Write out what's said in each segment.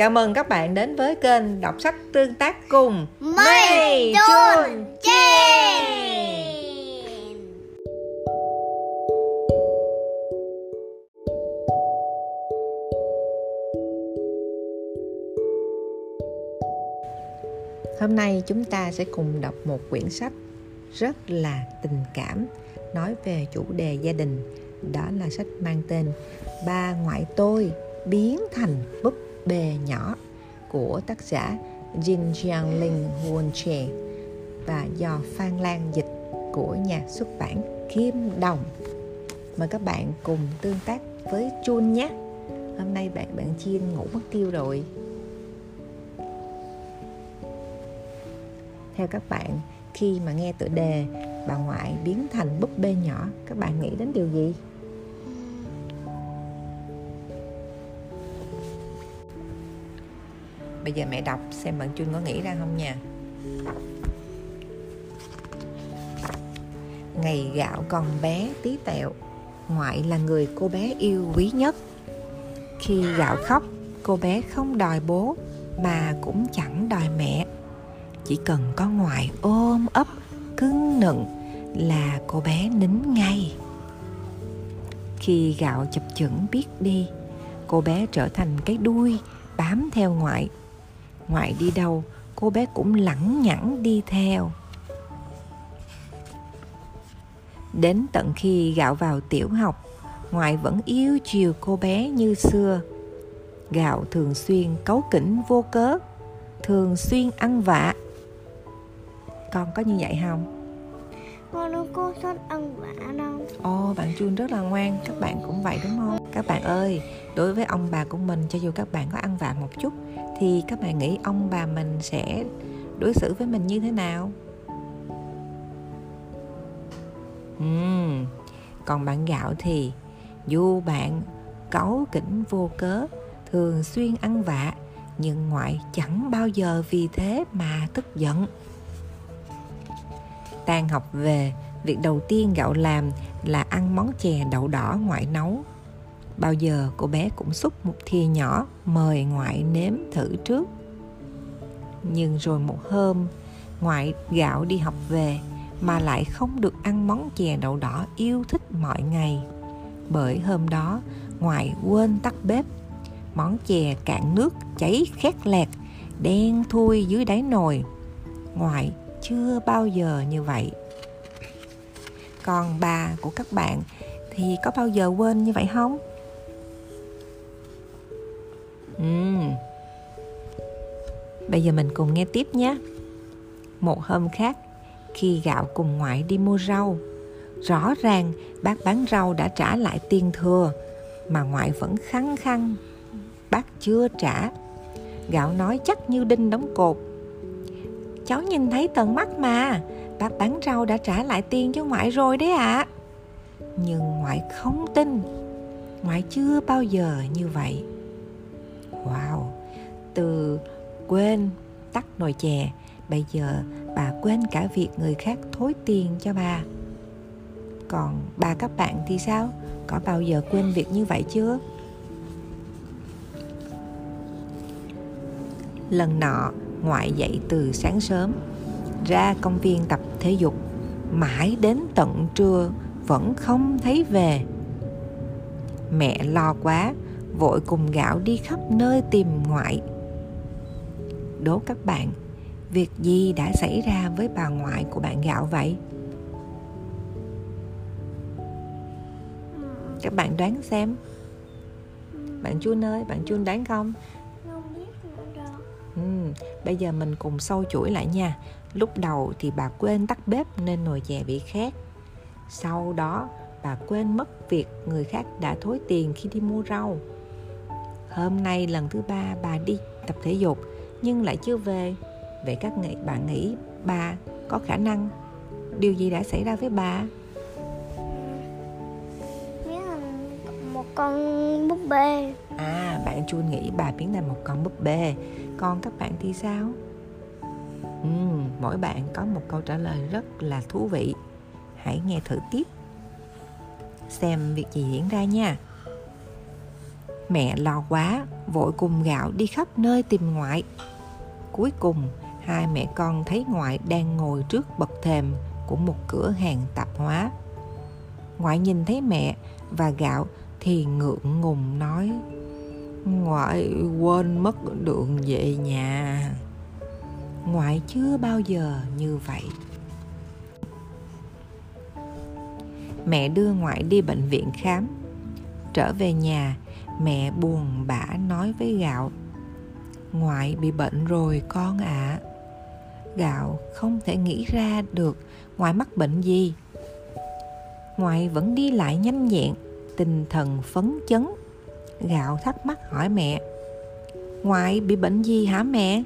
Chào mừng các bạn đến với kênh Đọc Sách Tương Tác cùng Mijunjin. Hôm nay chúng ta sẽ cùng đọc một quyển sách rất là tình cảm, nói về chủ đề gia đình. Đó là sách mang tên Bà Ngoại Tôi Biến Thành Búp Bê Nhỏ của tác giả Jin Jiang Linh Huân Chè và do Phan Lan dịch của nhà xuất bản Kim Đồng. Mời các bạn cùng tương tác với Chun nhé. Hôm nay bạn Chin ngủ mất tiêu rồi. Theo các bạn, khi mà nghe tựa đề Bà Ngoại Biến Thành Búp Bê Nhỏ, các bạn nghĩ đến điều gì? Bây giờ mẹ đọc xem bạn Chun có nghĩ ra không nha. Ngày gạo còn bé tí tẹo, ngoại là người cô bé yêu quý nhất. Khi gạo khóc, cô bé không đòi bố mà cũng chẳng đòi mẹ. Chỉ cần có ngoại ôm ấp, cưng nựng là cô bé nín ngay. Khi gạo chập chững biết đi, cô bé trở thành cái đuôi bám theo ngoại. Ngoại đi đâu, cô bé cũng lẳng nhẳng đi theo. Đến tận khi gạo vào tiểu học, ngoại vẫn yêu chiều cô bé như xưa. Gạo thường xuyên cáu kỉnh vô cớ, thường xuyên ăn vạ. Con có như vậy không? Con đâu có thích ăn vạ đâu. Ồ, bạn Chun rất là ngoan, các bạn cũng vậy đúng không? Các bạn ơi, đối với ông bà của mình, cho dù các bạn có ăn vạ một chút, thì các bạn nghĩ ông bà mình sẽ đối xử với mình như thế nào? Còn bạn gạo thì dù bạn cáu kỉnh vô cớ, thường xuyên ăn vạ, nhưng ngoại chẳng bao giờ vì thế mà tức giận. Tan học về, việc đầu tiên gạo làm là ăn món chè đậu đỏ ngoại nấu. Bao giờ cô bé cũng xúc một thìa nhỏ mời ngoại nếm thử trước. Nhưng rồi một hôm, ngoại gạo đi học về mà lại không được ăn món chè đậu đỏ yêu thích mọi ngày. Bởi hôm đó, ngoại quên tắt bếp. Món chè cạn nước cháy khét lẹt, đen thui dưới đáy nồi. Ngoại chưa bao giờ như vậy. Còn bà của các bạn thì có bao giờ quên như vậy không? Bây giờ mình cùng nghe tiếp nhé. Một hôm khác, khi gạo cùng ngoại đi mua rau, rõ ràng bác bán rau đã trả lại tiền thừa mà ngoại vẫn khăng khăng bác chưa trả. Gạo nói chắc như đinh đóng cột: "Cháu nhìn thấy tận mắt mà, bác bán rau đã trả lại tiền cho ngoại rồi đấy ạ." Nhưng ngoại không tin. Ngoại chưa bao giờ như vậy. Wow, từ quên tắt nồi chè, bây giờ bà quên cả việc người khác thối tiền cho bà. Còn bà các bạn thì sao? Có bao giờ quên việc như vậy chưa? Lần nọ, ngoại dậy từ sáng sớm, ra công viên tập thể dục, mãi đến tận trưa vẫn không thấy về. Mẹ lo quá, vội cùng gạo đi khắp nơi tìm ngoại. Đố các bạn, việc gì đã xảy ra với bà ngoại của bạn gạo vậy? Các bạn đoán xem. Bạn Chun ơi, bạn Chun đoán không? Bây giờ mình cùng sâu chuỗi lại nha. Lúc đầu thì bà quên tắt bếp nên nồi chè bị khét. Sau đó bà quên mất việc người khác đã thối tiền khi đi mua rau. Hôm nay lần thứ ba bà đi tập thể dục nhưng lại chưa về. Vậy các bạn nghĩ bà có khả năng điều gì đã xảy ra với bà? Biến thành một con búp bê. À, bạn Chun nghĩ bà biến thành một con búp bê. Còn các bạn thì sao? Mỗi bạn có một câu trả lời rất là thú vị. Hãy nghe thử tiếp, xem việc gì diễn ra nha. Mẹ lo quá, vội cùng gạo đi khắp nơi tìm ngoại. Cuối cùng, hai mẹ con thấy ngoại đang ngồi trước bậc thềm của một cửa hàng tạp hóa. Ngoại nhìn thấy mẹ và gạo thì ngượng ngùng nói: "Ngoại quên mất đường về nhà." Ngoại chưa bao giờ như vậy. Mẹ đưa ngoại đi bệnh viện khám. Trở về nhà, mẹ buồn bã nói với gạo: "Ngoại bị bệnh rồi con ạ." Gạo không thể nghĩ ra được ngoại mắc bệnh gì. Ngoại vẫn đi lại nhanh nhẹn, tinh thần phấn chấn. Gạo thắc mắc hỏi mẹ: "Ngoại bị bệnh gì hả mẹ?"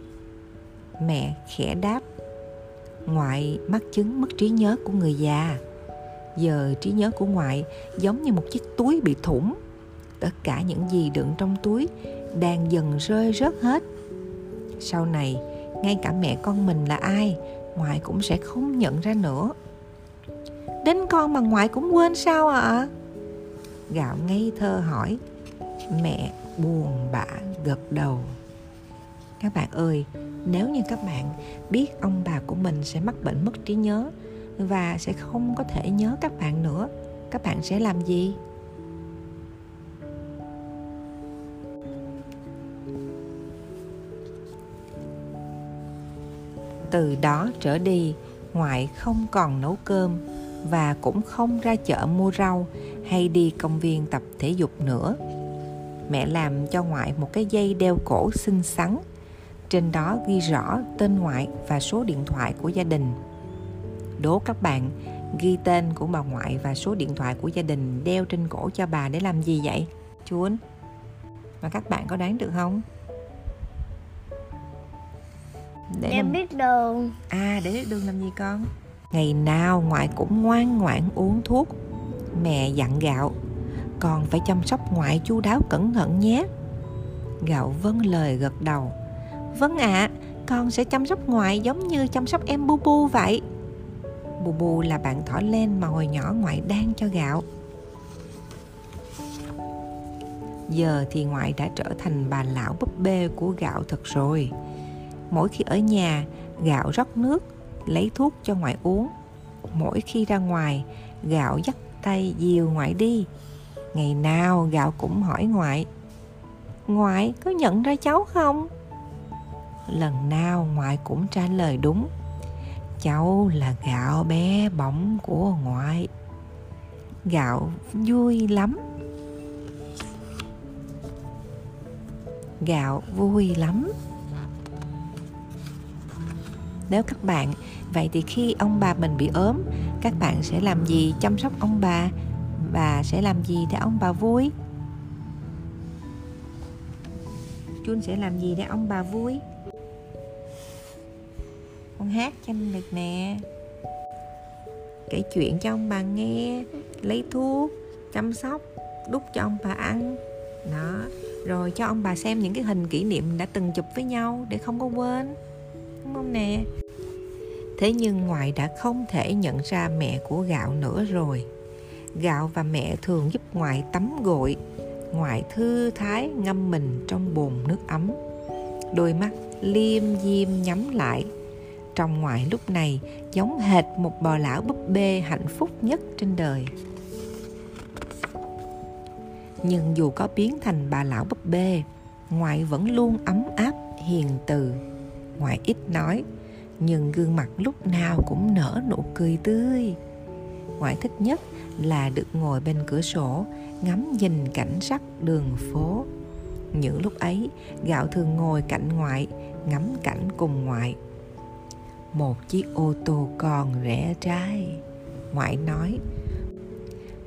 Mẹ khẽ đáp: "Ngoại mắc chứng mất trí nhớ của người già. Giờ trí nhớ của ngoại giống như một chiếc túi bị thủng. Tất cả những gì đựng trong túi đang dần rơi rớt hết. Sau này, ngay cả mẹ con mình là ai, ngoại cũng sẽ không nhận ra nữa." "Đến con mà ngoại cũng quên sao ạ?" Gạo ngây thơ hỏi. Mẹ buồn bã gật đầu. Các bạn ơi, nếu như các bạn biết ông bà của mình sẽ mắc bệnh mất trí nhớ và sẽ không có thể nhớ các bạn nữa, các bạn sẽ làm gì? Từ đó trở đi, ngoại không còn nấu cơm và cũng không ra chợ mua rau hay đi công viên tập thể dục nữa. Mẹ làm cho ngoại một cái dây đeo cổ xinh xắn, trên đó ghi rõ tên ngoại và số điện thoại của gia đình. Đố các bạn ghi tên của bà ngoại và số điện thoại của gia đình đeo trên cổ cho bà để làm gì vậy? Chuốn. Mà các bạn có đoán được không? Để biết đường. À, để biết đường làm gì con? Ngày nào ngoại cũng ngoan ngoãn uống thuốc. Mẹ dặn gạo: "Con phải chăm sóc ngoại chu đáo cẩn thận nhé." Gạo vâng lời gật đầu: "Vâng ạ, con sẽ chăm sóc ngoại giống như chăm sóc em Bu Bu vậy." Bu Bu là bạn thỏ len mà hồi nhỏ ngoại đang cho gạo. Giờ thì ngoại đã trở thành bà lão búp bê của gạo thật rồi. Mỗi khi ở nhà, gạo rót nước, lấy thuốc cho ngoại uống. Mỗi khi ra ngoài, gạo dắt tay dìu ngoại đi. Ngày nào gạo cũng hỏi ngoại: "Ngoại có nhận ra cháu không?" Lần nào ngoại cũng trả lời đúng: "Cháu là gạo bé bỏng của ngoại." Gạo vui lắm. Gạo vui lắm. Nếu các bạn, vậy thì khi ông bà mình bị ốm, các bạn sẽ làm gì chăm sóc ông bà? Và sẽ làm gì để ông bà vui? Chun sẽ làm gì để ông bà vui? Con hát cho anh được nè. Kể chuyện cho ông bà nghe, lấy thuốc, chăm sóc, đút cho ông bà ăn. Đó, rồi cho ông bà xem những cái hình kỷ niệm đã từng chụp với nhau để không có quên. Đúng không nè? Thế nhưng ngoại đã không thể nhận ra mẹ của gạo nữa rồi. Gạo và mẹ thường giúp ngoại tắm gội. Ngoại thư thái ngâm mình trong bồn nước ấm, đôi mắt liêm diêm nhắm lại. Trông ngoại lúc này giống hệt một bà lão búp bê hạnh phúc nhất trên đời. Nhưng dù có biến thành bà lão búp bê, ngoại vẫn luôn ấm áp hiền từ. Ngoại ít nói, nhưng gương mặt lúc nào cũng nở nụ cười tươi. Ngoại thích nhất là được ngồi bên cửa sổ ngắm nhìn cảnh sắc đường phố. Những lúc ấy, gạo thường ngồi cạnh ngoại, ngắm cảnh cùng ngoại. "Một chiếc ô tô con rẻ trái," ngoại nói.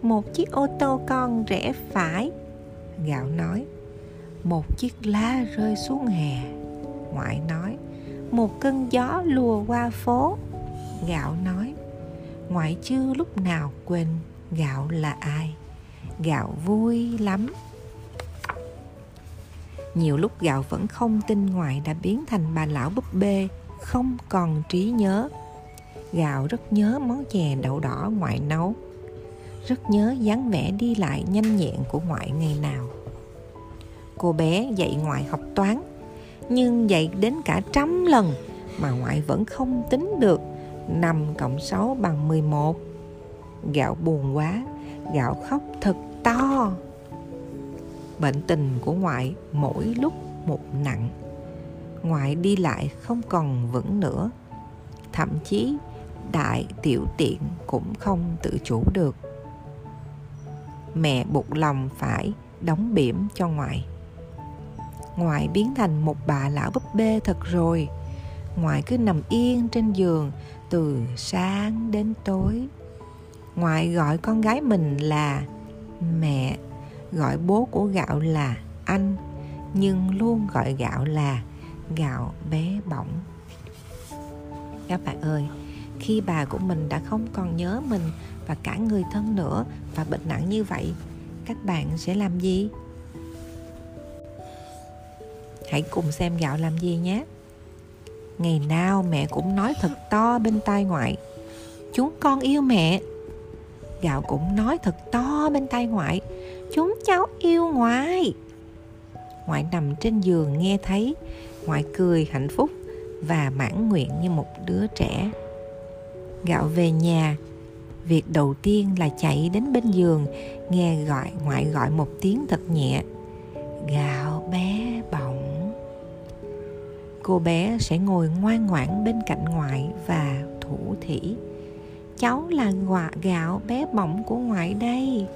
"Một chiếc ô tô con rẽ phải," gạo nói. "Một chiếc lá rơi xuống hè," ngoại nói. "Một cơn gió lùa qua phố," gạo nói. Ngoại chưa lúc nào quên gạo là ai. Gạo vui lắm. Nhiều lúc gạo vẫn không tin ngoại đã biến thành bà lão búp bê không còn trí nhớ. Gạo rất nhớ món chè đậu đỏ ngoại nấu, rất nhớ dáng vẻ đi lại nhanh nhẹn của ngoại ngày nào. Cô bé dạy ngoại học toán, nhưng dạy đến cả 100 lần mà ngoại vẫn không tính được 5 + 6 = 11. Gạo buồn quá, gạo khóc thật to. Bệnh tình của ngoại mỗi lúc một nặng. Ngoại đi lại không còn vững nữa. Thậm chí đại tiểu tiện cũng không tự chủ được. Mẹ buộc lòng phải đóng bỉm cho ngoại. Ngoại biến thành một bà lão búp bê thật rồi. Ngoại cứ nằm yên trên giường từ sáng đến tối. Ngoại gọi con gái mình là mẹ, gọi bố của gạo là anh, nhưng luôn gọi gạo là gạo bé bỏng. Các bạn ơi, khi bà của mình đã không còn nhớ mình và cả người thân nữa và bệnh nặng như vậy, các bạn sẽ làm gì? Hãy cùng xem gạo làm gì nhé. Ngày nào mẹ cũng nói thật to bên tai ngoại: "Chúng con yêu mẹ." Gạo cũng nói thật to bên tai ngoại: "Chúng cháu yêu ngoại." Ngoại nằm trên giường nghe thấy. Ngoại cười hạnh phúc và mãn nguyện như một đứa trẻ. Gạo về nhà, việc đầu tiên là chạy đến bên giường, nghe ngoại gọi một tiếng thật nhẹ: "Gạo bé bỏng." Cô bé sẽ ngồi ngoan ngoãn bên cạnh ngoại và thủ thỉ: "Cháu là gạo bé bỏng của ngoại đây."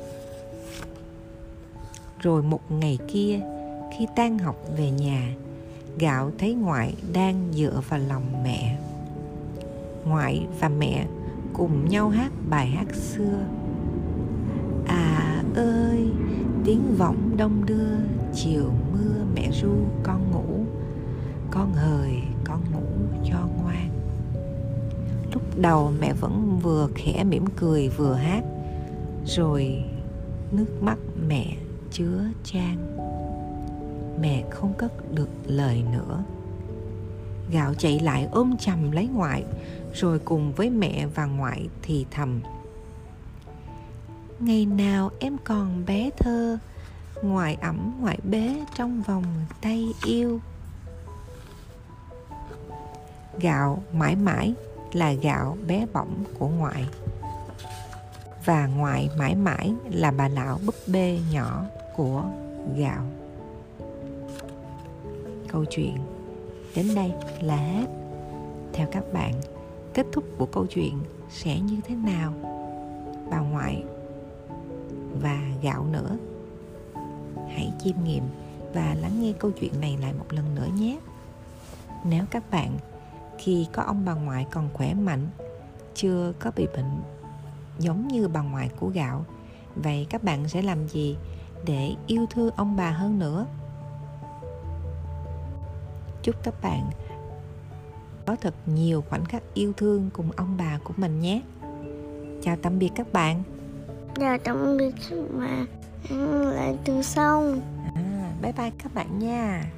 Rồi một ngày kia, khi tan học về nhà, gạo thấy ngoại đang dựa vào lòng mẹ. Ngoại và mẹ cùng nhau hát bài hát xưa. À ơi, tiếng vọng đông đưa, chiều mưa mẹ ru con ngủ. Con hời con ngủ cho ngoan. Lúc đầu mẹ vẫn vừa khẽ mỉm cười vừa hát, rồi nước mắt mẹ chứa chan. Mẹ không cất được lời nữa. Gạo chạy lại ôm chầm lấy ngoại, rồi cùng với mẹ và ngoại thì thầm: "Ngày nào em còn bé thơ, ngoại ẵm ngoại bế trong vòng tay yêu." Gạo mãi mãi là gạo bé bỏng của ngoại, và ngoại mãi mãi là bà lão búp bê nhỏ của gạo. Câu chuyện đến đây là hết. Theo các bạn, kết thúc của câu chuyện sẽ như thế nào? Bà ngoại và gạo nữa. Hãy chiêm nghiệm và lắng nghe câu chuyện này lại một lần nữa nhé. Nếu các bạn khi có ông bà ngoại còn khỏe mạnh, chưa có bị bệnh giống như bà ngoại của gạo, vậy các bạn sẽ làm gì để yêu thương ông bà hơn nữa? Chúc các bạn có thật nhiều khoảnh khắc yêu thương cùng ông bà của mình nhé. Chào tạm biệt các bạn. Chào tạm biệt các bạn. Lại từ sau. Bye bye các bạn nha.